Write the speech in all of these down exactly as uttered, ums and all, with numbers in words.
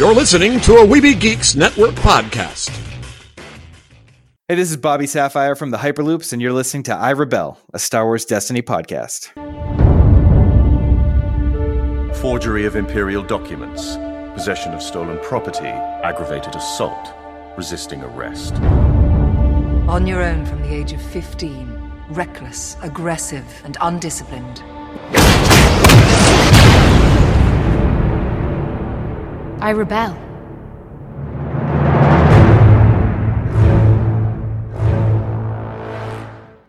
You're listening to a Weeby Geeks Network podcast. Hey, this is Bobby Sapphire from the Hyperloops, and you're listening to I Rebel, a Star Wars Destiny podcast. Forgery of Imperial documents, possession of stolen property, aggravated assault, resisting arrest. On your own from the age of fifteen, reckless, aggressive, and undisciplined. I rebel.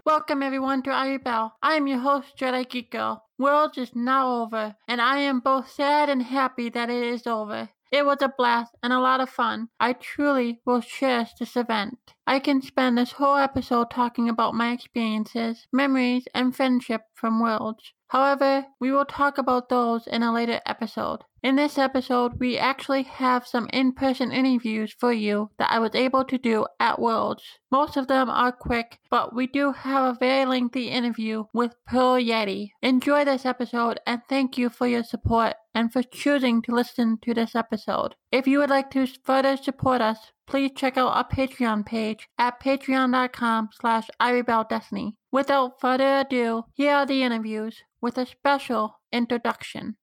Welcome everyone to I Rebel. I am your host, Jedi Geek Girl. Worlds is now over, and I am both sad and happy that it is over. It was a blast and a lot of fun. I truly will cherish this event. I can spend this whole episode talking about my experiences, memories, and friendship from Worlds. However, we will talk about those in a later episode. In this episode, we actually have some in-person interviews for you that I was able to do at Worlds. Most of them are quick, but we do have a very lengthy interview with Pearl Yeti. Enjoy this episode, and thank you for your support and for choosing to listen to this episode. If you would like to further support us, please check out our Patreon page at patreon.com slash iRebelDestiny. Without further ado, here are the interviews with a special introduction.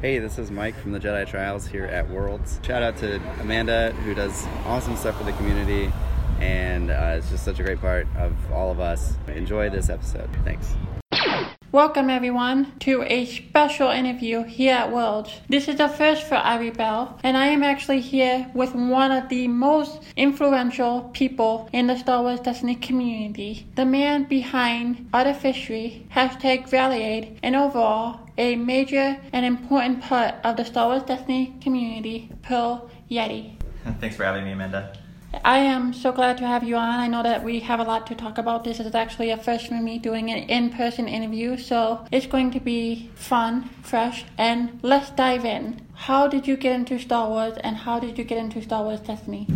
Hey, this is Mike from the Jedi Trials here at Worlds. Shout out to Amanda, who does awesome stuff for the community, and uh, it's just such a great part of all of us. Enjoy this episode. Thanks. Welcome everyone to a special interview here at Worlds. This is the first for I Rebel, and I am actually here with one of the most influential people in the Star Wars Destiny community. The man behind Artificery, hashtag RallyAid, and overall a major and important part of the Star Wars Destiny community, Pearl Yeti. Thanks for having me, Amanda. I am so glad to have you on. I know that we have a lot to talk about. This is actually a first for me doing an in-person interview, so it's going to be fun, fresh, and let's dive in. How did you get into Star Wars, and how did you get into Star Wars Destiny?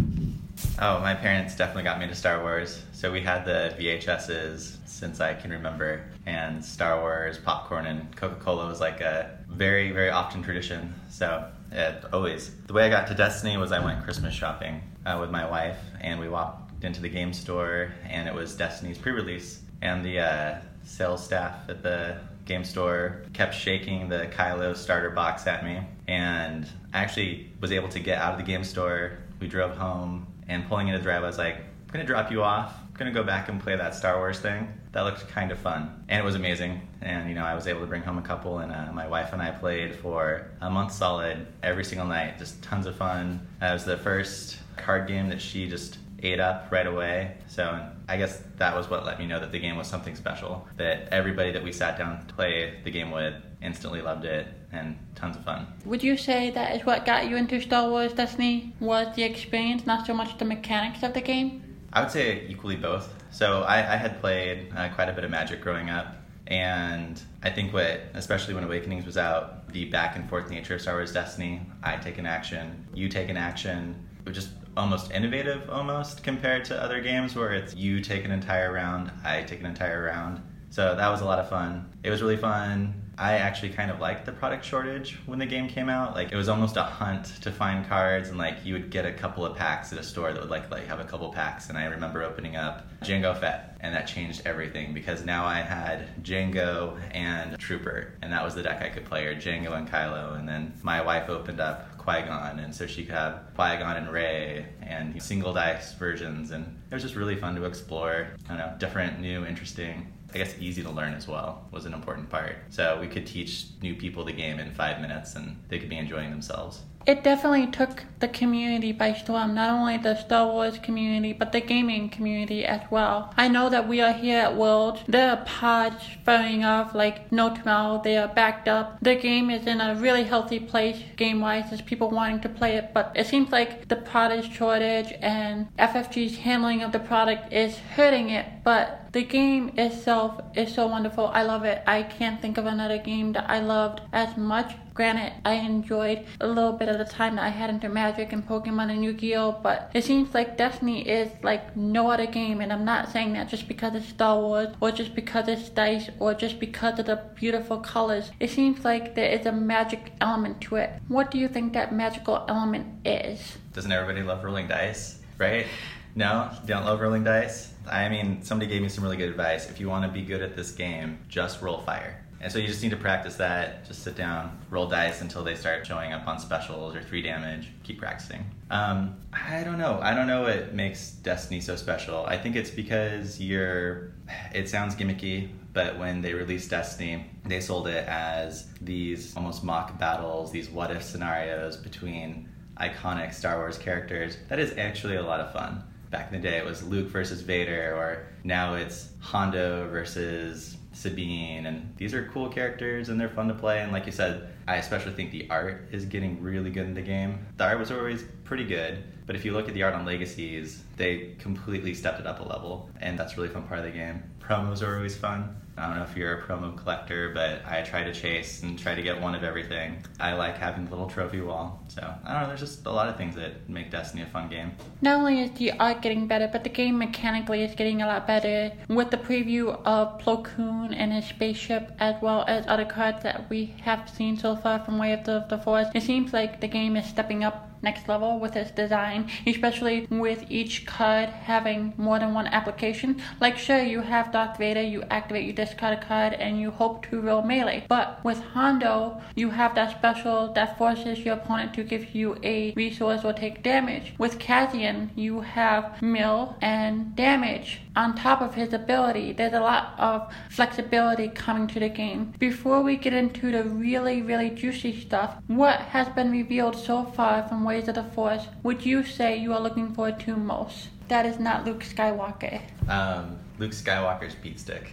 Oh, my parents definitely got me into Star Wars. So we had the V H S's since I can remember, and Star Wars, popcorn, and Coca-Cola was like a very, very often tradition, so... It, always. The way I got to Destiny was I went Christmas shopping uh, with my wife, and we walked into the game store, and it was Destiny's pre-release, and the uh, sales staff at the game store kept shaking the Kylo starter box at me, and I actually was able to get out of the game store. We drove home, and pulling into the drive, I was like, I'm going to drop you off. I'm going to go back and play that Star Wars thing. That looked kind of fun, and it was amazing. And, you know, I was able to bring home a couple, and uh, my wife and I played for a month solid every single night. Just tons of fun. Uh, it was the first card game that she just ate up right away. So I guess that was what let me know that the game was something special, that everybody that we sat down to play the game with instantly loved it, and tons of fun. Would you say that is what got you into Star Wars Destiny, was the experience, not so much the mechanics of the game? I would say equally both. So I, I had played uh, quite a bit of Magic growing up, and I think what, especially when Awakenings was out, the back and forth nature of Star Wars Destiny, I take an action, you take an action, it was just almost innovative almost compared to other games where it's you take an entire round, I take an entire round. So that was a lot of fun. It was really fun. I actually kind of liked the product shortage when the game came out. Like, it was almost a hunt to find cards, and like you would get a couple of packs at a store that would like, like have a couple packs, and I remember opening up Jango Fett, and that changed everything because now I had Jango and Trooper, and that was the deck I could play, or Jango and Kylo, and then my wife opened up Qui-Gon, and so she could have Qui-Gon and Rey, and single dice versions, and it was just really fun to explore. I don't know, different, new, interesting. I guess easy to learn as well was an important part. So we could teach new people the game in five minutes and they could be enjoying themselves. It definitely took the community by storm, not only the Star Wars community, but the gaming community as well. I know that we are here at Worlds. There are pods firing off like no tomorrow. They are backed up. The game is in a really healthy place game-wise. There's people wanting to play it, but it seems like the product shortage and F F G's handling of the product is hurting it, but the game itself is so wonderful. I love it. I can't think of another game that I loved as much Granted, I enjoyed a little bit of the time that I had into Magic and Pokemon and Yu-Gi-Oh, but it seems like Destiny is like no other game, and I'm not saying that just because it's Star Wars, or just because it's dice, or just because of the beautiful colors. It seems like there is a magic element to it. What do you think that magical element is? Doesn't everybody love rolling dice, right? No? You don't love rolling dice? I mean, somebody gave me some really good advice. If you want to be good at this game, just roll fire. And so you just need to practice that. Just sit down, roll dice until they start showing up on specials or three damage. Keep practicing. Um, I don't know. I don't know what makes Destiny so special. I think it's because you're... It sounds gimmicky, but when they released Destiny, they sold it as these almost mock battles, these what-if scenarios between iconic Star Wars characters. That is actually a lot of fun. Back in the day, it was Luke versus Vader, or now it's Hondo versus Sabine, and these are cool characters and they're fun to play. And like you said, I especially think the art is getting really good in the game. The art was always pretty good, but if you look at the art on Legacies, they completely stepped it up a level, and that's a really fun part of the game. Promos are always fun. I don't know if you're a promo collector, but I try to chase and try to get one of everything. I like having a little trophy wall. So, I don't know, there's just a lot of things that make Destiny a fun game. Not only is the art getting better, but the game mechanically is getting a lot better with the preview of Plo Koon and his spaceship, as well as other cards that we have seen so far from Way of the, the Force. It seems like the game is stepping up next level with its design, especially with each card having more than one application. Like, sure, you have Darth Vader, you activate, you discard a card, and you hope to roll melee. But with Hondo, you have that special that forces your opponent to give you a resource or take damage. With Cassian, you have mill and damage on top of his ability. There's a lot of flexibility coming to the game. Before we get into the really, really juicy stuff, what has been revealed so far from Ways of the Force would you say you are looking forward to most? That is not Luke Skywalker. Um, Luke Skywalker's beat stick.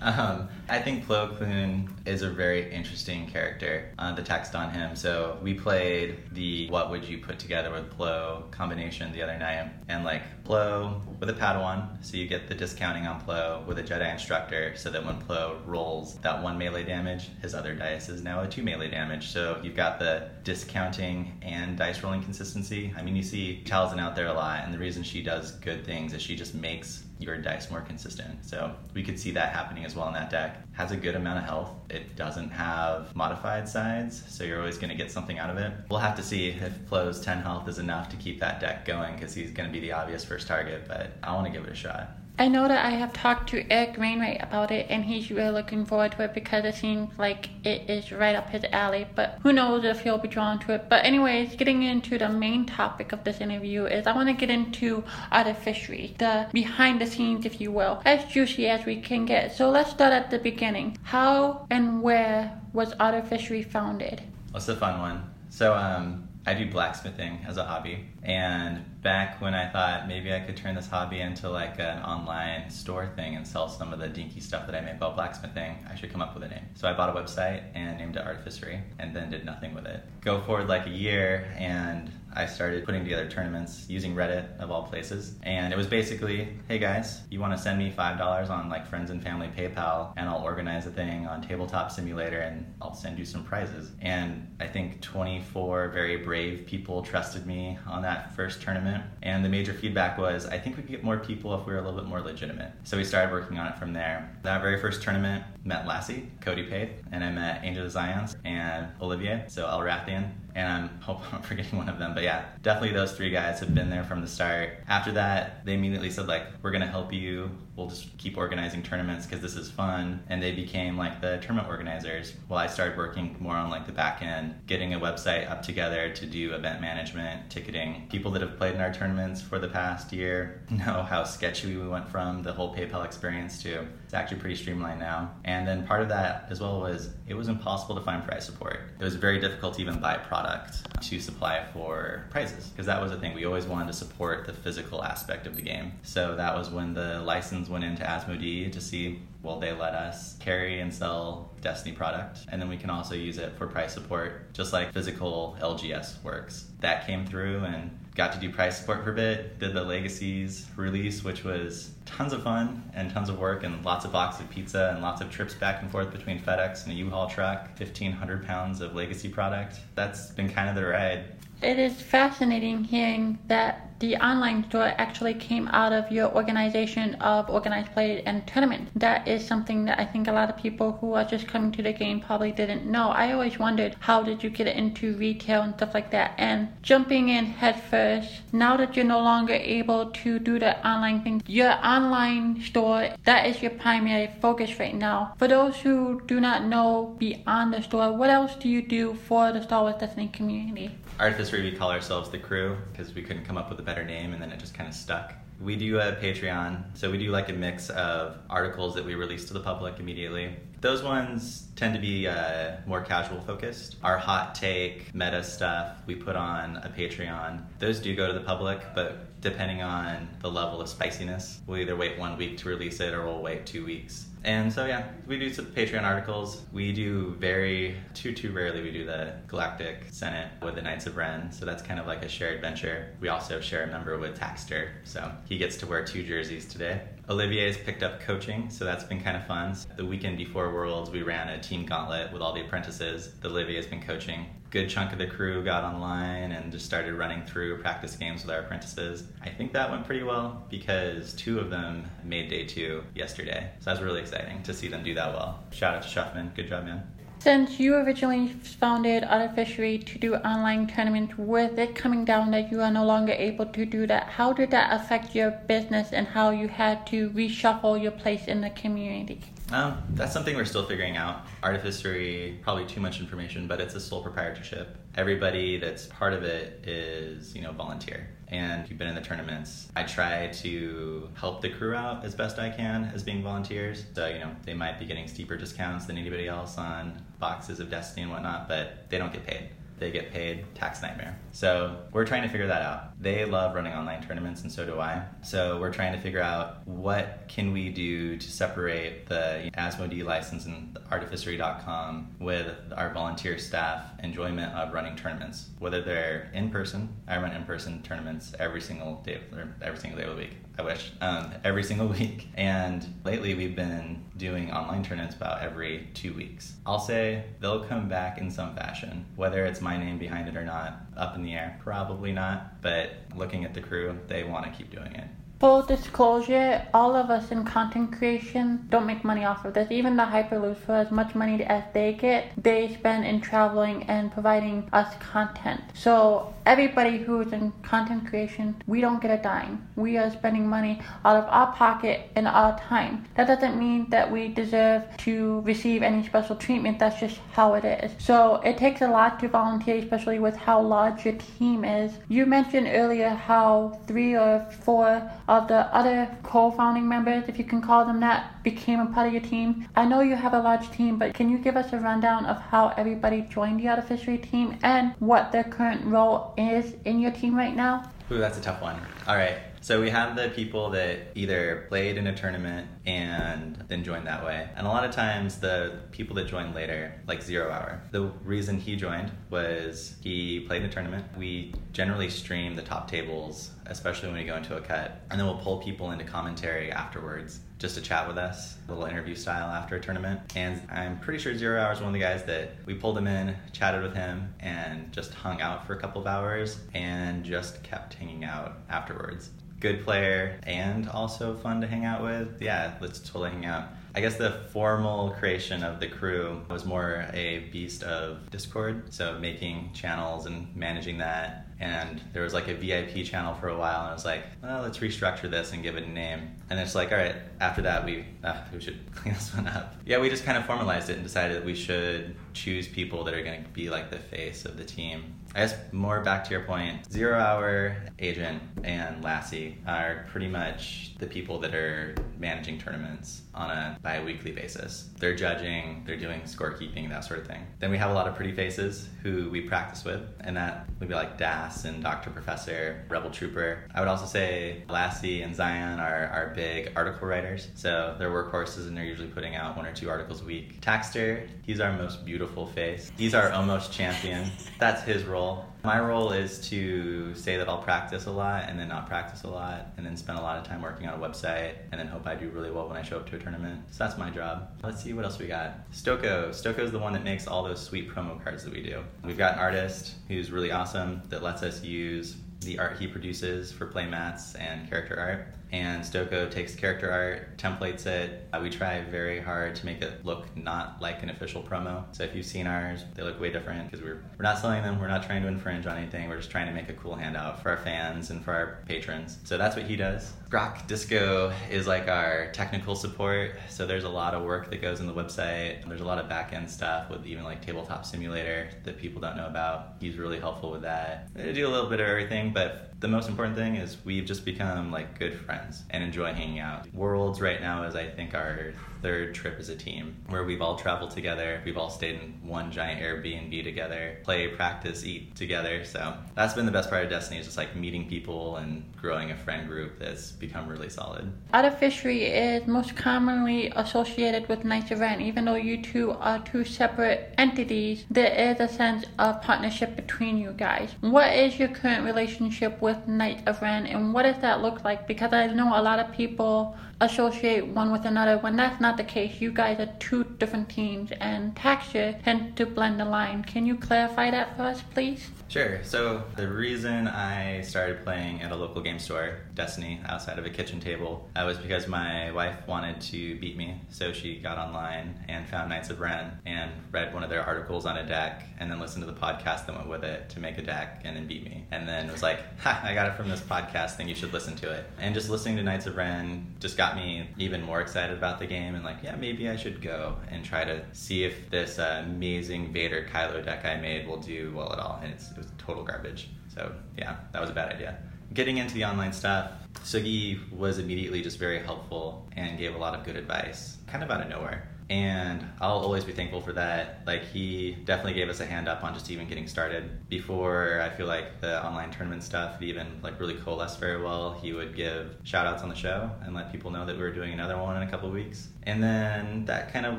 um, I think Plo Koon is a very interesting character. Uh, the text on him. So we played the what would you put together with Plo combination the other night. And like Plo with a Padawan, so you get the discounting on Plo with a Jedi instructor, so that when Plo rolls that one melee damage, his other dice is now a two melee damage. So you've got the discounting and dice rolling consistency. I mean, you see Talzin out there a lot, and the reason she does does good things is she just makes your dice more consistent. So we could see that happening as well in that deck. Has a good amount of health. It doesn't have modified sides, so you're always going to get something out of it. We'll have to see if Plo's ten health is enough to keep that deck going, because he's going to be the obvious first target, but I want to give it a shot. I know that I have talked to Eric Rainwright about it, and he's really looking forward to it because it seems like it is right up his alley, but who knows if he'll be drawn to it. But anyways, getting into the main topic of this interview is I want to get into Artificery, the behind the scenes, if you will, as juicy as we can get. So let's start at the beginning. How and where was Artificery founded? That's a fun one. So, um... I do blacksmithing as a hobby, and back when I thought maybe I could turn this hobby into like an online store thing and sell some of the dinky stuff that I make about blacksmithing, I should come up with a name. So I bought a website and named it Artificery, and then did nothing with it. Go forward like a year, and I started putting together tournaments using Reddit of all places, and it was basically, hey guys, you want to send me five dollars on like friends and family PayPal, and I'll organize a thing on Tabletop Simulator, and I'll send you some prizes. And I think twenty-four very brave people trusted me on that first tournament, and the major feedback was, I think we could get more people if we were a little bit more legitimate. So we started working on it from there. That very first tournament met Lassie, Cody Paith, and I met Angel of Zions and Olivier, so Elrathion. And I'm hoping I'm forgetting one of them, but yeah, definitely those three guys have been there from the start. After that, they immediately said like, we're gonna help you, we'll just keep organizing tournaments because this is fun, and they became like the tournament organizers, while I started working more on like the back end, getting a website up together to do event management, ticketing. People that have played in our tournaments for the past year know how sketchy we went from the whole PayPal experience to it's actually pretty streamlined now. And then part of that as well was it was impossible to find prize support. It was very difficult to even buy product to supply for prizes, because that was the thing. We always wanted to support the physical aspect of the game. So that was when the license went into Asmodee to see will they let us carry and sell Destiny product? And then we can also use it for price support, just like physical L G S works. That came through and got to do price support for a bit, did the Legacies release, which was tons of fun and tons of work and lots of boxes of pizza and lots of trips back and forth between FedEx and a U-Haul truck, fifteen hundred pounds of Legacy product. That's been kind of the ride. It is fascinating hearing that the online store actually came out of your organization of organized play and tournament. That is something that I think a lot of people who are just coming to the game probably didn't know. I always wondered, how did you get into retail and stuff like that? And jumping in headfirst, now that you're no longer able to do the online thing, your online store, that is your primary focus right now. For those who do not know beyond the store, what else do you do for the Star Wars Destiny community? Artificery, we call ourselves the crew because we couldn't come up with a better name, and then it just kind of stuck. We do a Patreon, so we do like a mix of articles that we release to the public immediately. Those ones tend to be uh, more casual focused. Our hot take, meta stuff, we put on a Patreon. Those do go to the public, but depending on the level of spiciness, we'll either wait one week to release it or we'll wait two weeks. And so yeah, we do some Patreon articles. We do very, too, too rarely we do the Galactic Senate with the Knights of Ren, so that's kind of like a shared venture. We also share a member with Taxter, so he gets to wear two jerseys today. Olivier's picked up coaching, so that's been kind of fun. The weekend before Worlds, we ran a team gauntlet with all the apprentices that Olivier's been coaching. Good chunk of the crew got online and just started running through practice games with our apprentices. I think that went pretty well because two of them made day two yesterday, so that was really exciting to see them do that well. Shout out to Shuffman, good job, man. Since you originally founded Artificery to do online tournaments, with it coming down that you are no longer able to do that, how did that affect your business and how you had to reshuffle your place in the community? Um, that's something we're still figuring out. Artificery, probably too much information, but it's a sole proprietorship. Everybody that's part of it is, you know, volunteer. And you've been in the tournaments. I try to help the crew out as best I can as being volunteers. So, you know, they might be getting steeper discounts than anybody else on boxes of Destiny and whatnot, but they don't get paid. They get paid tax nightmare. So we're trying to figure that out. They love running online tournaments and so do I. So we're trying to figure out what can we do to separate the Asmodee license and artificery dot com with our volunteer staff enjoyment of running tournaments, whether they're in person. I run in person tournaments every single day, or every single day of the week. I wish, um, every single week. And lately we've been doing online tournaments about every two weeks. I'll say they'll come back in some fashion, whether it's my name behind it or not, up in the air, probably not. But looking at the crew, they want to keep doing it. Full disclosure, all of us in content creation don't make money off of this. Even the Hyperloops, for as much money as they get, they spend in traveling and providing us content. So everybody who is in content creation, we don't get a dime. We are spending money out of our pocket and our time. That doesn't mean that we deserve to receive any special treatment. That's just how it is. So it takes a lot to volunteer, especially with how large your team is. You mentioned earlier how three or four of the other co-founding members, if you can call them that, became a part of your team. I know you have a large team, but can you give us a rundown of how everybody joined the Artificery team and what their current role is in your team right now? Ooh, that's a tough one. All right. So we have the people that either played in a tournament and then joined that way. And a lot of times the people that joined later, like Zero Hour, the reason he joined was he played in a tournament. We generally stream the top tables, especially when we go into a cut. And then we'll pull people into commentary afterwards just to chat with us, a little interview style after a tournament. And I'm pretty sure Zero Hour is one of the guys that we pulled him in, chatted with him, and just hung out for a couple of hours and just kept hanging out afterwards. Good player and also fun to hang out with. Yeah, let's totally hang out. I guess the formal creation of the crew was more a beast of Discord, so making channels and managing that. And there was like a V I P channel for a while, and I was like, well, let's restructure this and give it a name. And it's like, all right, after that, we, uh, we should clean this one up. Yeah, we just kind of formalized it and decided that we should choose people that are going to be like the face of the team. I guess more back to your point, Zero Hour, Agent, and Lassie are pretty much the people that are managing tournaments on a bi-weekly basis. They're judging, they're doing scorekeeping, that sort of thing. Then we have a lot of pretty faces who we practice with, and that would be like Das and Doctor Professor, Rebel Trooper. I would also say Lassie and Zion are our big article writers, so they're workhorses and they're usually putting out one or two articles a week. Taxter, he's our most beautiful face. He's our almost champion. That's his role. My role is to say that I'll practice a lot and then not practice a lot and then spend a lot of time working on a website and then hope I do really well when I show up to a tournament. So that's my job. Let's see what else we got. Stoko. Stoko's the one that makes all those sweet promo cards that we do. We've got an artist who's really awesome that lets us use the art he produces for playmats and character art. And Stoko takes character art, templates it. Uh, we try very hard to make it look not like an official promo. So if you've seen ours, they look way different because we're, we're not selling them, we're not trying to infringe on anything, we're just trying to make a cool handout for our fans and for our patrons. So that's what he does. Grok Disco is like our technical support. So there's a lot of work that goes in the website. There's a lot of back-end stuff with even like Tabletop Simulator that people don't know about. He's really helpful with that. They do a little bit of everything, but the most important thing is we've just become like good friends and enjoy hanging out. Worlds right now is, I think, our third trip as a team where we've all traveled together. We've all stayed in one giant Airbnb together, play, practice, eat together. So that's been the best part of Destiny, is just like meeting people and growing a friend group that's become really solid. Artificery is most commonly associated with Knights of Ren. Even though you two are two separate entities, there is a sense of partnership between you guys. What is your current relationship with with Knights of Ren, and what does that look like? Because I know a lot of people associate one with another when that's not the case. You guys are two different teams, and Taxter tends to blend the line. Can you clarify that for us, please? Sure. So the reason I started playing at a local game store, Destiny, outside of a kitchen table, uh, was because my wife wanted to beat me. So she got online and found Knights of Ren and read one of their articles on a deck and then listened to the podcast that went with it to make a deck and then beat me. And then was like, ha, I got it from this podcast thing, you should listen to it. And just listening to Knights of Ren just got me even more excited about the game and like, yeah, maybe I should go and try to see if this uh, amazing Vader Kylo deck I made will do well at all. And it's It was total garbage. So yeah, that was a bad idea. Getting into the online stuff, Sugi was immediately just very helpful and gave a lot of good advice, kind of out of nowhere. And I'll always be thankful for that. Like, he definitely gave us a hand up on just even getting started. Before, I feel like the online tournament stuff even like really coalesced very well, he would give shout outs on the show and let people know that we were doing another one in a couple of weeks. And then that kind of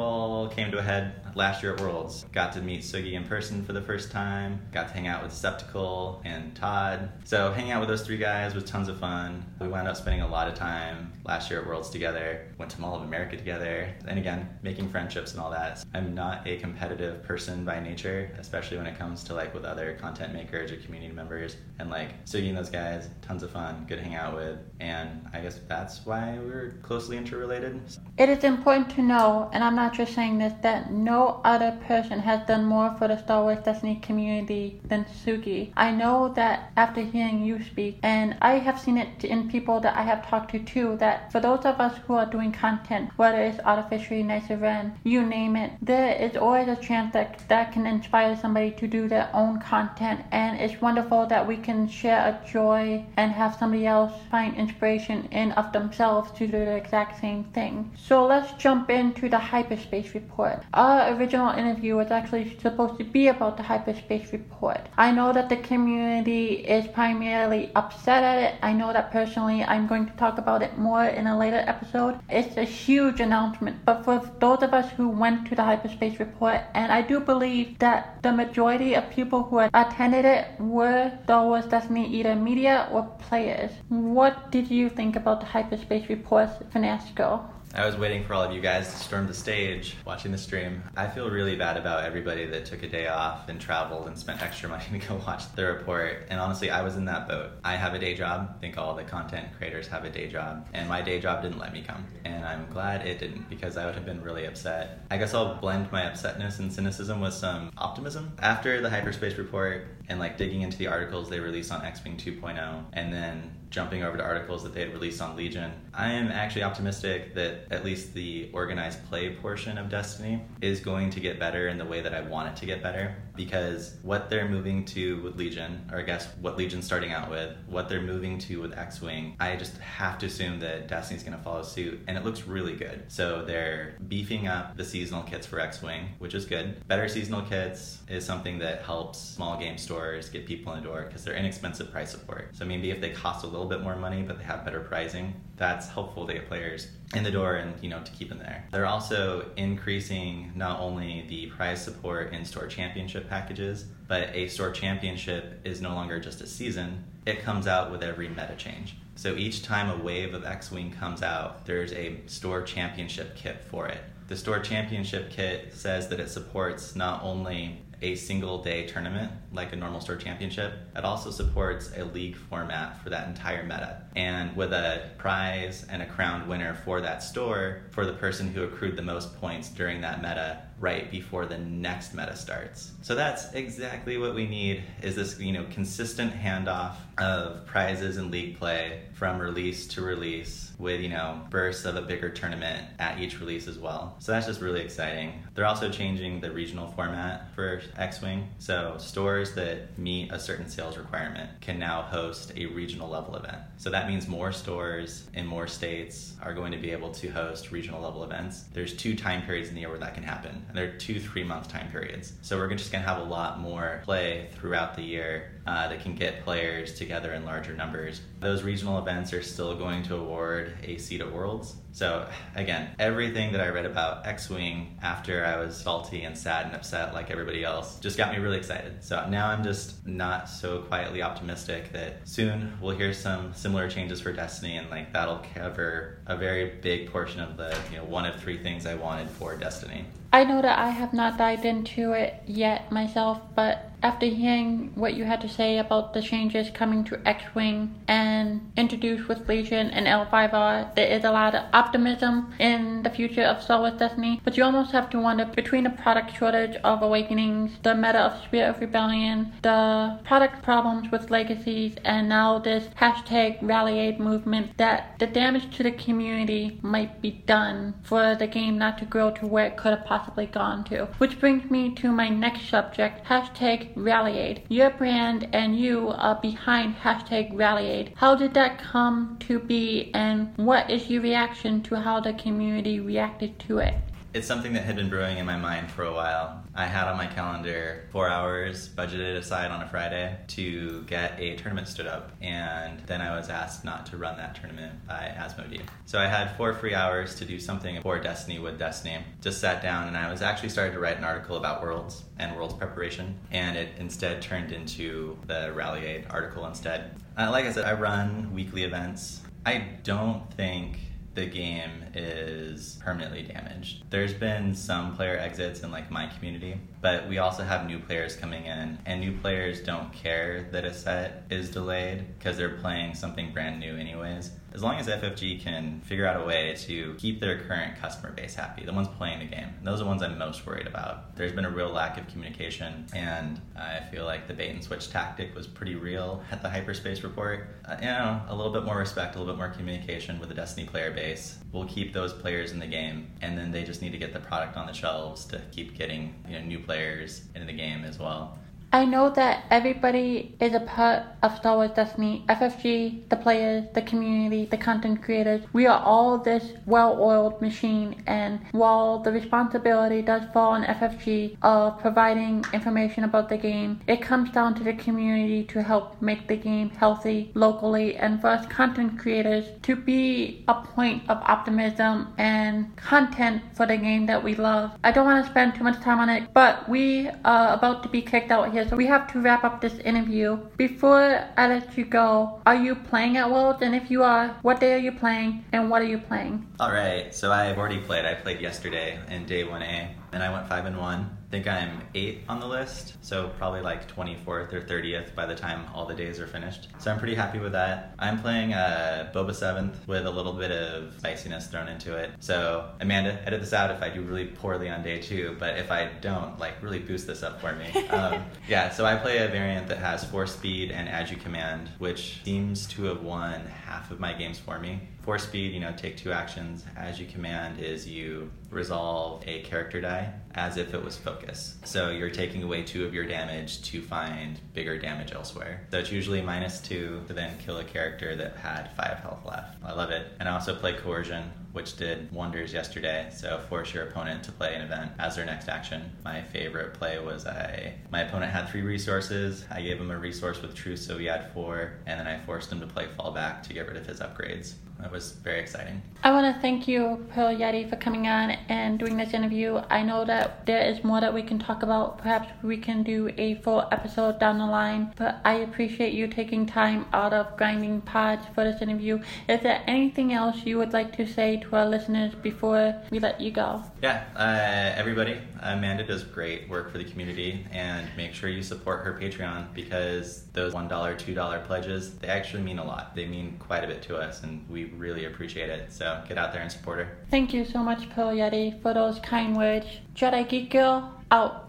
all came to a head last year at Worlds. Got to meet Sugi in person for the first time, got to hang out with Sceptical and Todd. So hanging out with those three guys was tons of fun. We wound up spending a lot of time last year at Worlds together, went to Mall of America together, and again, making friendships and all that. I'm not a competitive person by nature, especially when it comes to like with other content makers or community members, and like Sugi and those guys, tons of fun, good to hang out with, and I guess that's why we're closely interrelated. It is important to know, and I'm not just saying this, that no other person has done more for the Star Wars Destiny community than Sugi. I know that after hearing you speak, and I have seen it in people that I have talked to too, that for those of us who are doing content, whether it's Artificery, Knights of Ren, you name it, there is always a chance that that can inspire somebody to do their own content, and it's wonderful that we can share a joy and have somebody else find inspiration in of themselves to do the exact same thing. So let's jump into the Hyperspace Report. Our original interview was actually supposed to be about the Hyperspace Report. I know that the community is primarily upset at it. I know that personally. I'm going to talk about it more in a later episode. It's a huge announcement, but for those of us who went to the Hyperspace Report, and I do believe that the majority of people who attended it were Star Wars Destiny either media or players. What did you think about the Hyperspace Report's fiasco? I was waiting for all of you guys to storm the stage watching the stream. I feel really bad about everybody that took a day off and traveled and spent extra money to go watch the report. And honestly, I was in that boat. I have a day job. I think all the content creators have a day job. And my day job didn't let me come. And I'm glad it didn't, because I would have been really upset. I guess I'll blend my upsetness and cynicism with some optimism. After the Hyperspace Report, and like digging into the articles they released on X-Wing two point oh and then jumping over to articles that they had released on Legion. I am actually optimistic that at least the organized play portion of Destiny is going to get better in the way that I want it to get better, because what they're moving to with Legion, or I guess what Legion's starting out with, what they're moving to with X-Wing, I just have to assume that Destiny's gonna follow suit, and it looks really good. So they're beefing up the seasonal kits for X-Wing, which is good. Better seasonal kits is something that helps small game stores get people in the door because they're inexpensive price support. So maybe if they cost a little bit more money but they have better pricing, that's helpful to get players in the door and, you know, to keep them there. They're also increasing not only the prize support in store championship packages, but a store championship is no longer just a season. It comes out with every meta change. So each time a wave of X-Wing comes out, there's a store championship kit for it. The store championship kit says that it supports not only a single day tournament like a normal store championship, it also supports a league format for that entire meta, and with a prize and a crowned winner for that store for the person who accrued the most points during that meta right before the next meta starts. So that's exactly what we need, is this, you know, consistent handoff of prizes and league play from release to release with, you know, bursts of a bigger tournament at each release as well. So that's just really exciting. They're also changing the regional format for X-Wing. So stores that meet a certain sales requirement can now host a regional level event. So that means more stores in more states are going to be able to host regional level events. There's two time periods in the year where that can happen. And they're two three-month time periods. So we're just going to have a lot more play throughout the year uh, that can get players together in larger numbers. Those regional events are still going to award a seat at Worlds. So again, everything that I read about X-Wing after I was salty and sad and upset like everybody else just got me really excited. So now I'm just not so quietly optimistic that soon we'll hear some similar changes for Destiny, and like that'll cover a very big portion of the, you know, one of three things I wanted for Destiny. I know that I have not dived into it yet myself, but after hearing what you had to say about the changes coming to X-Wing and introduced with Legion and L five R, there is a lot of optimism in the future of Star Wars Destiny, but you almost have to wonder, between the product shortage of Awakenings, the meta of Spirit of Rebellion, the product problems with Legacies, and now this hashtag RallyAid movement, that the damage to the community might be done for the game not to grow to where it could have possibly gone to. Which brings me to my next subject, hashtag RallyAid. Your brand and you are behind hashtag RallyAid. How did that come to be, and what is your reaction to how the community reacted to it? It's something that had been brewing in my mind for a while. I had on my calendar four hours budgeted aside on a Friday to get a tournament stood up, and then I was asked not to run that tournament by Asmodee. So I had four free hours to do something for Destiny with Destiny. Just sat down and I was actually starting to write an article about Worlds and Worlds preparation, and it instead turned into the RallyAid article instead. Uh, like I said, I run weekly events. I don't think the game is permanently damaged. There's been some player exits in like my community, but we also have new players coming in, and new players don't care that a set is delayed because they're playing something brand new anyways. As long as F F G can figure out a way to keep their current customer base happy, the ones playing the game, those are the ones I'm most worried about. There's been a real lack of communication, and I feel like the bait and switch tactic was pretty real at the Hyperspace Report. Uh, you know, a little bit more respect, a little bit more communication with the Destiny player base will keep those players in the game, and then they just need to get the product on the shelves to keep getting, you know, new players into the game as well. I know that everybody is a part of Star Wars Destiny. F F G, the players, the community, the content creators. We are all this well-oiled machine, and while the responsibility does fall on F F G of providing information about the game, it comes down to the community to help make the game healthy locally, and for us content creators to be a point of optimism and content for the game that we love. I don't want to spend too much time on it, but we are about to be kicked out here, so we have to wrap up this interview. Before I let you go, are you playing at Worlds? And if you are, what day are you playing and what are you playing? All right, so I've already played. I played yesterday in day one A. and I went five and one. I think I'm eight on the list, so probably like twenty-fourth or thirtieth by the time all the days are finished. So I'm pretty happy with that. I'm playing uh, Boba seventh with a little bit of spiciness thrown into it. So Amanda, edit this out if I do really poorly on day two, but if I don't, like, really boost this up for me. Um, yeah, so I play a variant that has Force Speed and Adu Command, which seems to have won half of my games for me. Force Speed, you know, take two actions. Adu Command is you resolve a character die as if it was focus. So you're taking away two of your damage to find bigger damage elsewhere. So it's usually minus two to then kill a character that had five health left. I love it. And I also play Coercion, which did wonders yesterday. So force your opponent to play an event as their next action. My favorite play was I, my opponent had three resources. I gave him a resource with truth, so he had four. And then I forced him to play fallback to get rid of his upgrades. That was very exciting. I want to thank you, Pearl Yeti, for coming on and doing this interview. I know that there is more that we can talk about. Perhaps we can do a full episode down the line. But I appreciate you taking time out of Grinding Pods for this interview. Is there anything else you would like to say to our listeners before we let you go? Yeah, uh, everybody, Amanda does great work for the community. And make sure you support her Patreon, because those one dollar, two dollar pledges, they actually mean a lot. They mean quite a bit to us, and we really appreciate it. So get out there and support her. Thank you so much, Pearl Yeti, for those kind words. Jedi Geek Girl, out.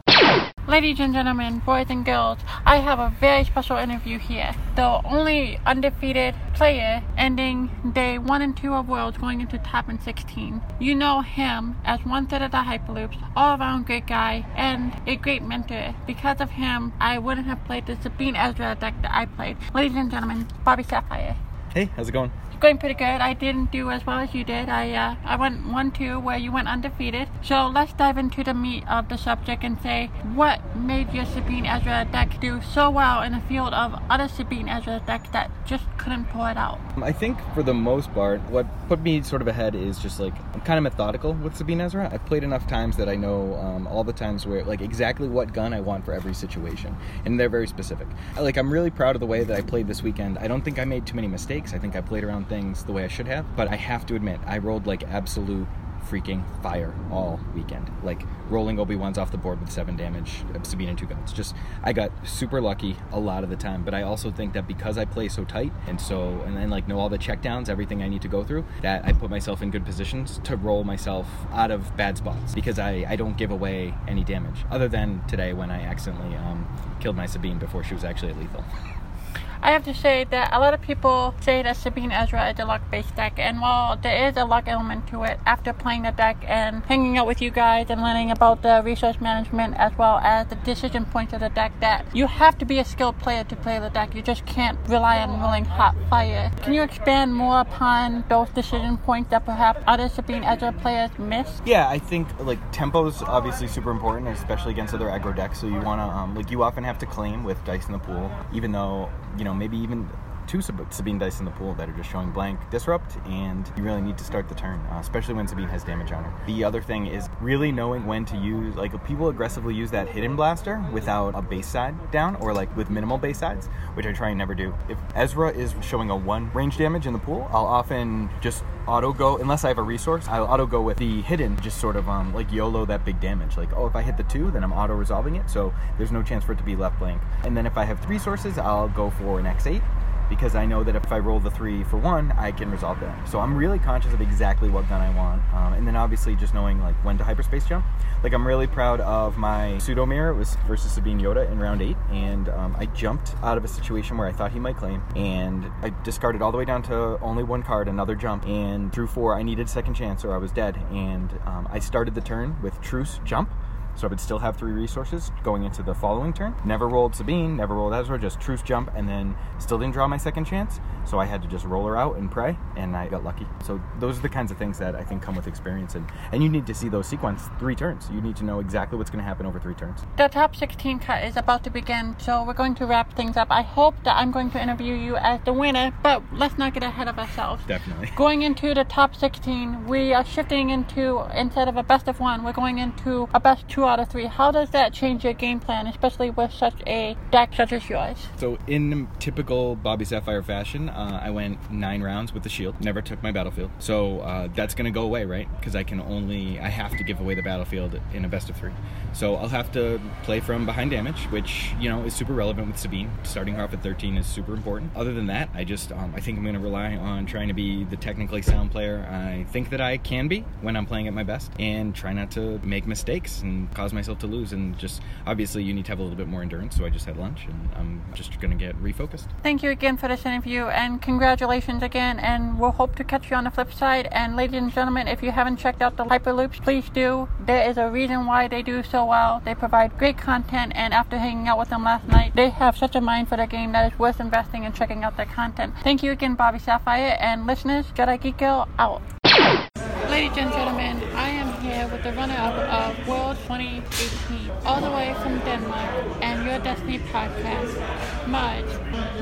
Ladies and gentlemen, boys and girls, I have a very special interview here. The only undefeated player ending day one and two of Worlds going into top in sixteen. You know him as one third of the Hyperloops, all around great guy, and a great mentor. Because of him, I wouldn't have played the Sabine Ezra deck that I played. Ladies and gentlemen, Bobby Sapphire. Hey, how's it going? Going pretty good. I didn't do as well as you did. I uh, I went one two where you went undefeated. So let's dive into the meat of the subject and say, what made your Sabine Ezra deck do so well in the field of other Sabine Ezra decks that just couldn't pull it out? I think for the most part, what put me sort of ahead is just like, I'm kind of methodical with Sabine Ezra. I've played enough times that I know um, all the times where, like, exactly what gun I want for every situation. And they're very specific. Like, I'm really proud of the way that I played this weekend. I don't think I made too many mistakes. I think I played around things the way I should have, but I have to admit, I rolled like absolute freaking fire all weekend. Like, rolling Obi-Wans off the board with seven damage, Sabine and two guns. Just, I got super lucky a lot of the time, but I also think that because I play so tight and so, and then like know all the checkdowns, everything I need to go through, that I put myself in good positions to roll myself out of bad spots, because I, I don't give away any damage. Other than today when I accidentally um, killed my Sabine before she was actually at lethal. I have to say that a lot of people say that Sabine Ezra is a luck-based deck, and while there is a luck element to it, after playing the deck and hanging out with you guys and learning about the resource management as well as the decision points of the deck, that you have to be a skilled player to play the deck. You just can't rely on rolling hot fire. Can you expand more upon those decision points that perhaps other Sabine Ezra players miss? Yeah, I think like tempo is obviously super important, especially against other aggro decks, so you want to, um, like you often have to claim with dice in the pool, even though, you know, maybe even two Sabine dice in the pool that are just showing blank disrupt, and you really need to start the turn, uh, especially when Sabine has damage on her. The other thing is really knowing when to use, like, people aggressively use that hidden blaster without a base side down, or like with minimal base sides, which I try and never do. If Ezra is showing a one range damage in the pool, I'll often just auto go, unless I have a resource, I'll auto go with the hidden, just sort of um like YOLO that big damage. Like, oh, if I hit the two, then I'm auto resolving it, so there's no chance for it to be left blank. And then if I have three resources, I'll go for an X eight, because I know that if I roll the three for one, I can resolve that. So I'm really conscious of exactly what gun I want. Um, and then obviously just knowing like when to hyperspace jump. Like, I'm really proud of my pseudo mirror. It was versus Sabine Yoda in round eight. And um, I jumped out of a situation where I thought he might claim. And I discarded all the way down to only one card, another jump. And through four, I needed second chance or I was dead. And um, I started the turn with truce jump. So I would still have three resources going into the following turn. Never rolled Sabine, never rolled Ezra, just truce jump, and then still didn't draw my second chance. So I had to just roll her out and pray, and I got lucky. So those are the kinds of things that I think come with experience, and, and you need to see those sequence three turns. You need to know exactly what's going to happen over three turns. The top sixteen cut is about to begin, so we're going to wrap things up. I hope that I'm going to interview you as the winner, but let's not get ahead of ourselves. Definitely. Going into the top sixteen, we are shifting into, instead of a best of one, we're going into a best two two out of three. How does that change your game plan, especially with such a deck such as yours? So in typical Bobby Sapphire fashion, uh, I went nine rounds with the shield. Never took my battlefield. So uh, that's going to go away, right? Because I can only, I have to give away the battlefield in a best of three. So I'll have to play from behind damage, which, you know, is super relevant with Sabine. Starting her off at thirteen is super important. Other than that, I just, um, I think I'm going to rely on trying to be the technically sound player I think that I can be when I'm playing at my best, and try not to make mistakes and cause myself to lose. And just, obviously you need to have a little bit more endurance, so I just had lunch and I'm just going to get refocused. Thank you again for this interview, and congratulations again, and we'll hope to catch you on the flip side. And ladies and gentlemen, if you haven't checked out the Hyperloops, please do. There is a reason why they do so well. They provide great content, and after hanging out with them last night, they have such a mind for their game that it's worth investing in checking out their content. Thank you again, Bobby Sapphire, and listeners, Jedi Geek Girl out. Ladies and gentlemen, I am here with the runner-up of World twenty eighteen, all the way from Denmark, and your Destiny podcast, Mudge.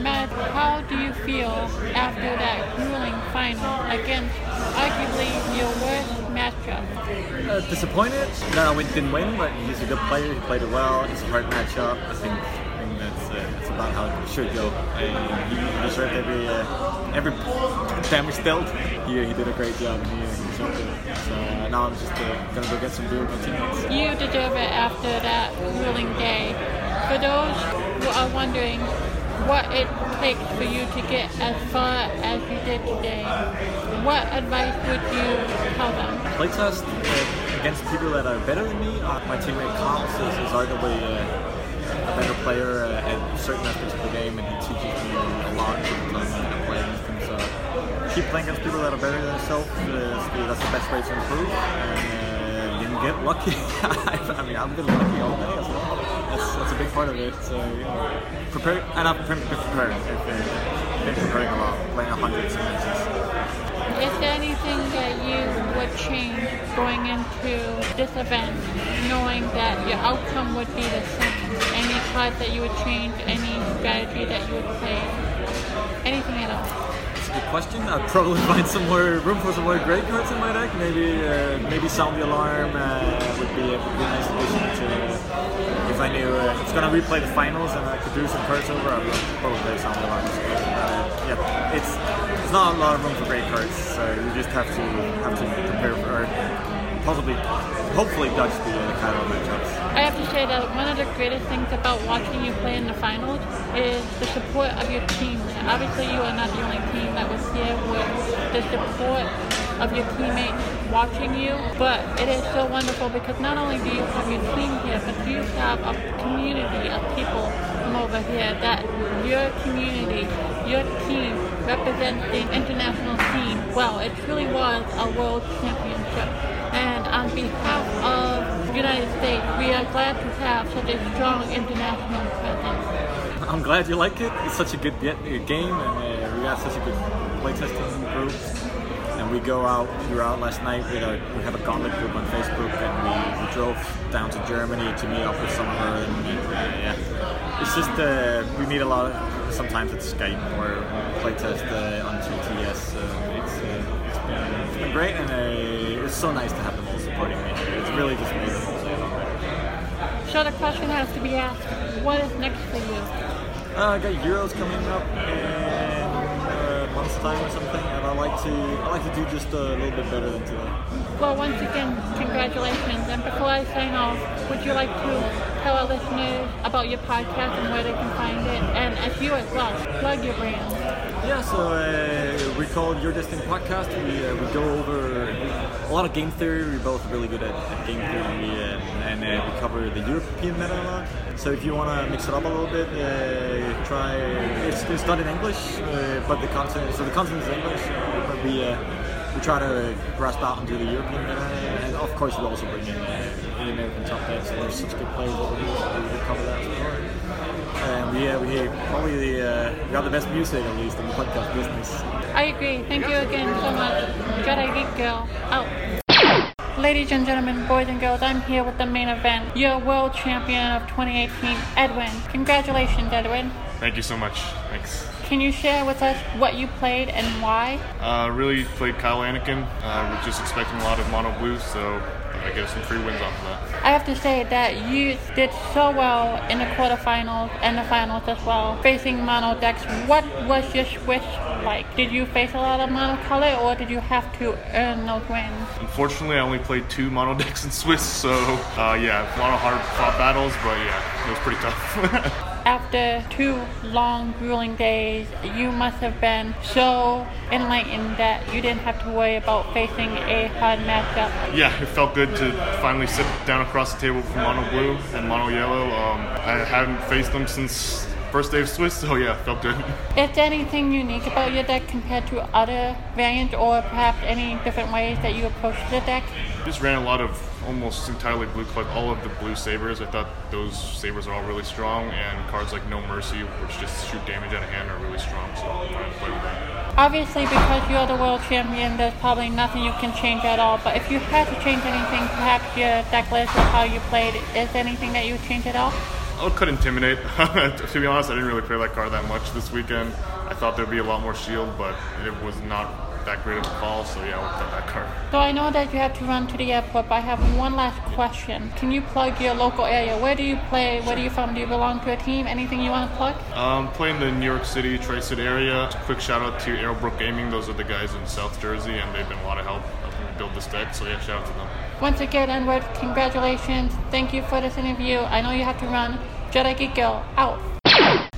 Mudge, how do you feel after that grueling final against arguably your worst matchup? Uh, disappointed that I didn't win, but he's a good player, he played it well, it's a hard matchup. I think, I think that's uh, it's about how it should go. And he deserved every, uh, every damage dealt. He, he did a great job, and he, So uh, now I'm just uh, going to go get some beer with my teammates. You deserve it after that grueling day. For those who are wondering what it takes for you to get as far as you did today, what advice would you tell them? Playtest uh, against people that are better than me. Uh, my teammate Kyle is, is arguably uh, a better player uh, at certain aspects of the game, and he teaches me a lot every time I play against him. So keep playing against people that are better than yourself. Uh, that's the best way to improve. And you uh, can get lucky. I mean, I'm getting lucky all day as well. That's, that's a big part of it. So, you know, prepare. And I've been preparing. I've been preparing a lot, playing hundreds of matches. Is there anything that you would change going into this event, knowing that your outcome would be the same? Any part that you would change? Any strategy that you would play? Anything at all? Good question. I'd probably find some more room for some more great cards in my deck. Maybe, uh, maybe sound the alarm uh, would be, would be a nice addition to. Uh, if I knew uh, if it's gonna replay the finals and I could do some cards over, I would probably play sound the alarm. Uh, yeah, it's it's not a lot of room for great cards, so you just have to have to prepare for, or possibly, hopefully, dodge the uh, Kyle matchups. I have to say that one of the greatest things about watching you play in the finals is the support of your team. Obviously, you are not the only team that was here with the support of your teammates watching you, but it is so wonderful because not only do you have your team here, but you have a community of people from over here, that your community, your team represents the international team. Well, it truly was a world championship, and on behalf of the United States, we are glad to have such a strong international presence. I'm glad you like it. It's such a good game, and uh, we got such a good playtesting groups. And we go out, we were out last night, with our, we have a gauntlet group on Facebook, and we, we drove down to Germany to meet up with some of her, and uh, yeah. It's just, uh, we meet a lot, of, sometimes it's Skype or playtest uh, on G T S, so it's, uh, it's, been, it's been great, and uh, it's so nice to have them all supporting me. It's really just amazing. So the question has to be asked, what is next for you? Uh, I got Euros coming up in a month's time or something, and I like to I like to do just a little bit better than today. Well, once again, congratulations. And before I sign off, would you like to tell our listeners about your podcast and where they can find it? And if you as well, plug your brand. Yeah, so uh, we call Your Destiny Podcast. We uh, we go over a lot of game theory. We're both really good at, at game theory, uh, and uh, we cover the European meta a lot. So if you want to mix it up a little bit, uh, try. It's, it's not in English, uh, but the content. So the content is in English, uh, but we uh, we try to grasp out and do the European meta, and of course we also bring in uh, the American top ten. So there's such good players over here, so we cover that as well. And we, uh, we hear probably the, uh, we got the best music, at least, in the podcast business. I agree. Thank you again so much. Jedi Geek Girl out. Ladies and gentlemen, boys and girls, I'm here with the main event. Your world champion of twenty eighteen, Edwin. Congratulations, Edwin. Thank you so much. Thanks. Can you share with us what you played and why? Uh, really played Kyle Anakin. Uh, we're just expecting a lot of mono blues, so I get some free wins off of that. I have to say that you did so well in the quarterfinals and the finals as well, facing mono decks. What was your switch like? Did you face a lot of mono color, or did you have to earn those wins? Unfortunately, I only played two mono decks in Swiss, so uh, yeah, a lot of hard fought battles, but yeah, it was pretty tough. After two long, grueling days, you must have been so enlightened that you didn't have to worry about facing a hard matchup. Yeah, it felt good to finally sit down across the table from Mono Blue and Mono Yellow. Um, I haven't faced them since first day of Swiss, so yeah, felt good. Is there anything unique about your deck compared to other variants, or perhaps any different ways that you approach the deck? Just ran a lot of almost entirely blue, like all of the blue sabers. I thought those sabers are all really strong, and cards like No Mercy, which just shoot damage out of hand, are really strong, so I'm trying to play with them. Obviously, because you're the world champion, there's probably nothing you can change at all, but if you had to change anything, perhaps your deck list or how you played, is there anything that you would change at all? I could Intimidate. To be honest, I didn't really play that card that much this weekend. I thought there'd be a lot more shield, but it was not that great of a call, so yeah, I'll cut that card. So I know that you have to run to the airport, but I have one last question. Can you plug your local area? Where do you play? Sure. Where do you from? Do you belong to a team? Anything you want to plug? Um, play in the New York City, Tri-City area. Quick shout out to Arrowbrook Gaming. Those are the guys in South Jersey, and they've been a lot of help helping me build this deck, so yeah, shout out to them. Once again, Edward, congratulations. Thank you for this interview. I know you have to run. Jedi Geek Girl, out.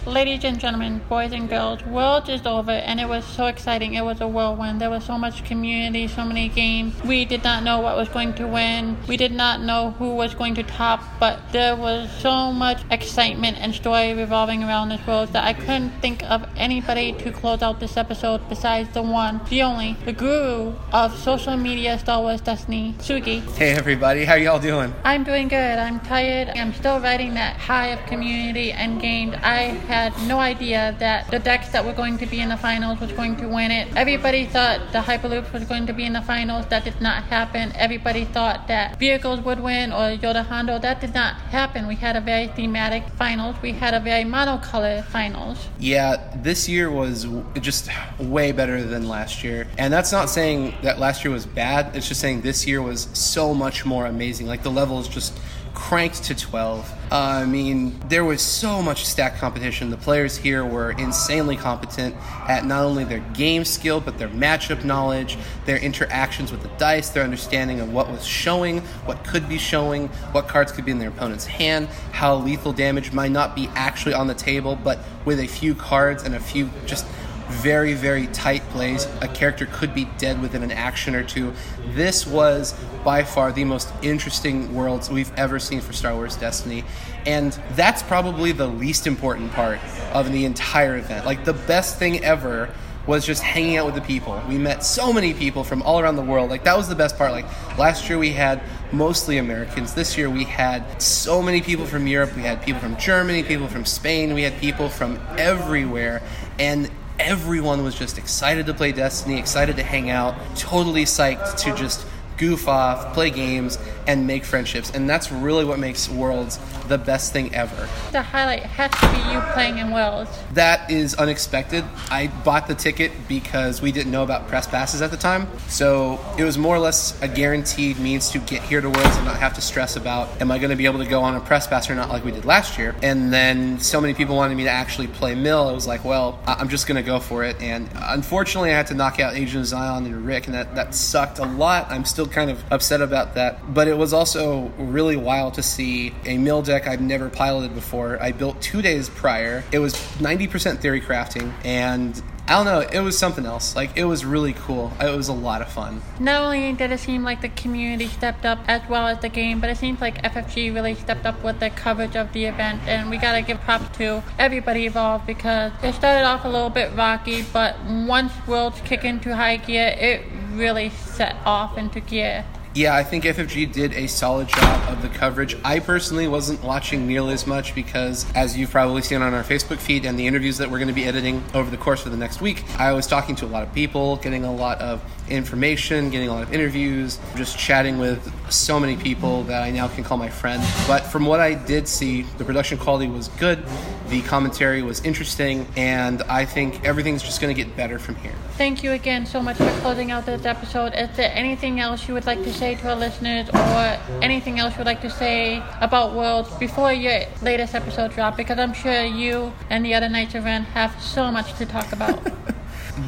Ladies and gentlemen, boys and girls, Worlds is over, and it was so exciting. It was a whirlwind. There was so much community, so many games. We did not know what was going to win. We did not know who was going to top, but there was so much excitement and story revolving around this Worlds that I couldn't think of anybody to close out this episode besides the one, the only, the guru of social media, Star Wars Destiny, Sugi. Hey everybody, how y'all doing? I'm doing good. I'm tired. I'm still riding that high of community and games. I had no idea that the decks that were going to be in the finals was going to win it. Everybody thought the Hyperloops was going to be in the finals. That did not happen. Everybody thought that Vehicles would win or Yoda Hondo. That did not happen. We had a very thematic finals. We had a very monocolor finals. Yeah, this year was just way better than last year. And that's not saying that last year was bad. It's just saying this year was so much more amazing. Like the levels just cranked to twelve. Uh, I mean, there was so much stack competition. The players here were insanely competent at not only their game skill, but their matchup knowledge, their interactions with the dice, their understanding of what was showing, what could be showing, what cards could be in their opponent's hand, how lethal damage might not be actually on the table, but with a few cards and a few just very, very tight plays, a character could be dead within an action or two. This was by far the most interesting Worlds we've ever seen for Star Wars Destiny. And that's probably the least important part of the entire event. Like, the best thing ever was just hanging out with the people. We met so many people from all around the world. Like, that was the best part. Like, last year we had mostly Americans. This year we had so many people from Europe. We had people from Germany, people from Spain. We had people from everywhere. And everyone was just excited to play Destiny, excited to hang out, totally psyched to just goof off, play games, and make friendships. And that's really what makes Worlds the best thing ever. The highlight has to be you playing in Worlds. That is unexpected. I bought the ticket because we didn't know about press passes at the time. So it was more or less a guaranteed means to get here to Worlds and not have to stress about, am I going to be able to go on a press pass or not, like we did last year? And then so many people wanted me to actually play Mill. I was like, well, I'm just going to go for it. And unfortunately, I had to knock out Agent of Zion and Rick, and that, that sucked a lot. I'm still kind of upset about that, but it was also really wild to see a mill deck I've never piloted before. I built two days prior. It was ninety percent theory crafting, and I don't know, it was something else. Like, it was really cool. It was a lot of fun. Not only did it seem like the community stepped up as well as the game, but it seems like F F G really stepped up with their coverage of the event, and we gotta give props to everybody involved because it started off a little bit rocky, but once Worlds kick into high gear, it really set off into gear. Yeah, I think F F G did a solid job of the coverage. I personally wasn't watching nearly as much because, as you've probably seen on our Facebook feed and the interviews that we're going to be editing over the course of the next week, I was talking to a lot of people, getting a lot of information, getting a lot of interviews, just chatting with so many people that I now can call my friend. But from what I did see, the production quality was good, the commentary was interesting, and I think everything's just going to get better from here. Thank you again so much for closing out this episode. Is there anything else you would like to say to our listeners or anything else you would like to say about Worlds before your latest episode drop, because I'm sure you and the other Knights of Ren have so much to talk about.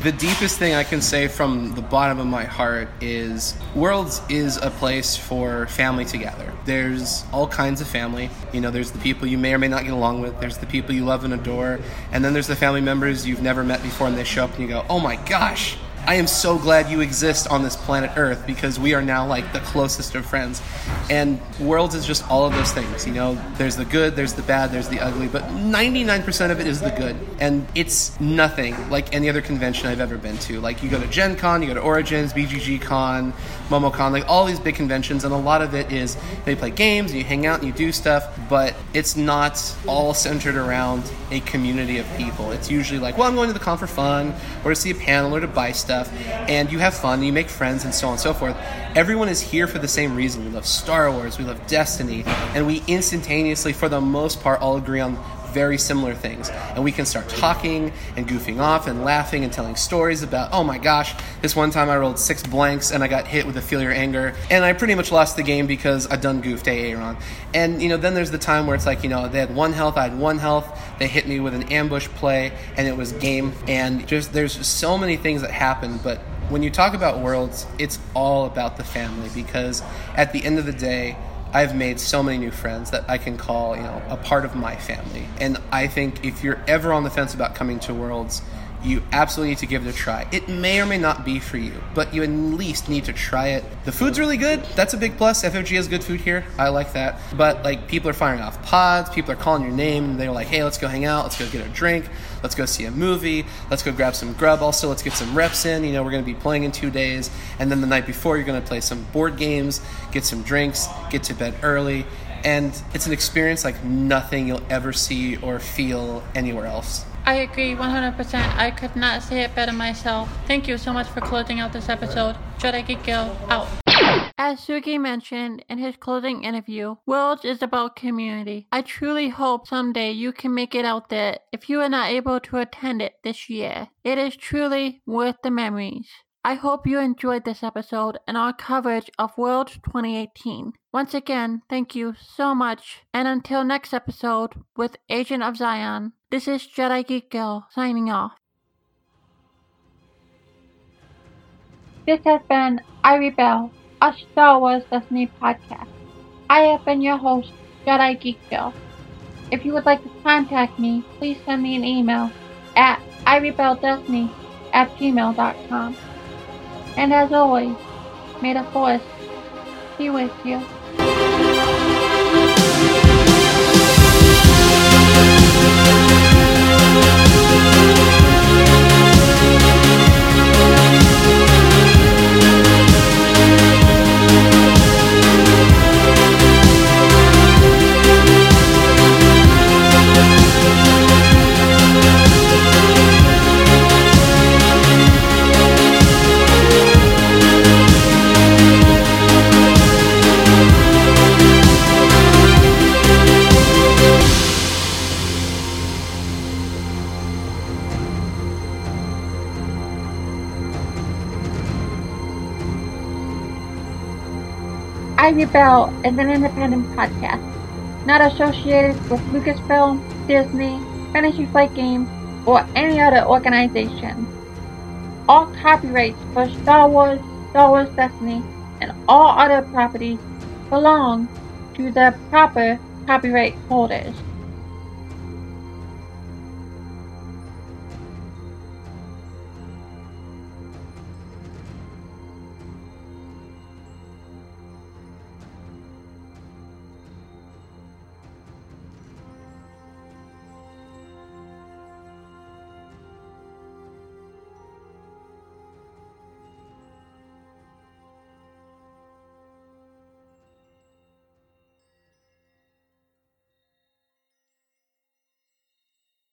The deepest thing I can say from the bottom of my heart is Worlds is a place for family to gather. There's all kinds of family. You know, there's the people you may or may not get along with. There's the people you love and adore. And then there's the family members you've never met before, and they show up and you go, oh my gosh, I am so glad you exist on this planet Earth, because we are now like the closest of friends. And Worlds is just all of those things, you know? There's the good, there's the bad, there's the ugly, but ninety-nine percent of it is the good. And it's nothing like any other convention I've ever been to. Like, you go to Gen Con, you go to Origins, B G G Con, MomoCon, like all these big conventions, and a lot of it is they play games, and you hang out, and you do stuff, but it's not all centered around a community of people. It's usually like, well, I'm going to the con for fun, or to see a panel, or to buy stuff. Stuff, and you have fun, and you make friends, and so on and so forth. Everyone is here for the same reason. We love Star Wars, we love Destiny, and we instantaneously, for the most part, all agree on very similar things. And we can start talking and goofing off and laughing and telling stories about, oh my gosh, this one time I rolled six blanks and I got hit with a failure anger and I pretty much lost the game because I done goofed Aaron. And, you know, then there's the time where it's like, you know, they had one health, I had one health, they hit me with an ambush play and it was game. And just there's just so many things that happen, but when you talk about Worlds, it's all about the family, because at the end of the day, I've made so many new friends that I can call, you know, a part of my family. And I think if you're ever on the fence about coming to Worlds, you absolutely need to give it a try. It may or may not be for you, but you at least need to try it. The food's really good. That's a big plus. F F G has good food here. I like that. But, like, people are firing off pods. People are calling your name. And they're like, hey, let's go hang out. Let's go get a drink. Let's go see a movie. Let's go grab some grub. Also, let's get some reps in. You know, we're going to be playing in two days. And then the night before, you're going to play some board games, get some drinks, get to bed early. And it's an experience like nothing you'll ever see or feel anywhere else. I agree one hundred percent. I could not say it better myself. Thank you so much for closing out this episode. Jedi Geek Girl out. As Sugi mentioned in his closing interview, Worlds is about community. I truly hope someday you can make it out there if you are not able to attend it this year. It is truly worth the memories. I hope you enjoyed this episode and our coverage of Worlds twenty eighteen. Once again, thank you so much, and until next episode with Agent of Zion, this is Jedi Geek Girl signing off. This has been I Rebel, a Star Wars Destiny podcast. I have been your host, Jedi Geek Girl. If you would like to contact me, please send me an email at irebeldestiny at gmail dot com. And as always, may the force be with you. I Rebel is an independent podcast, not associated with Lucasfilm, Disney, Fantasy Flight Games, or any other organization. All copyrights for Star Wars, Star Wars Destiny, and all other properties belong to the proper copyright holders.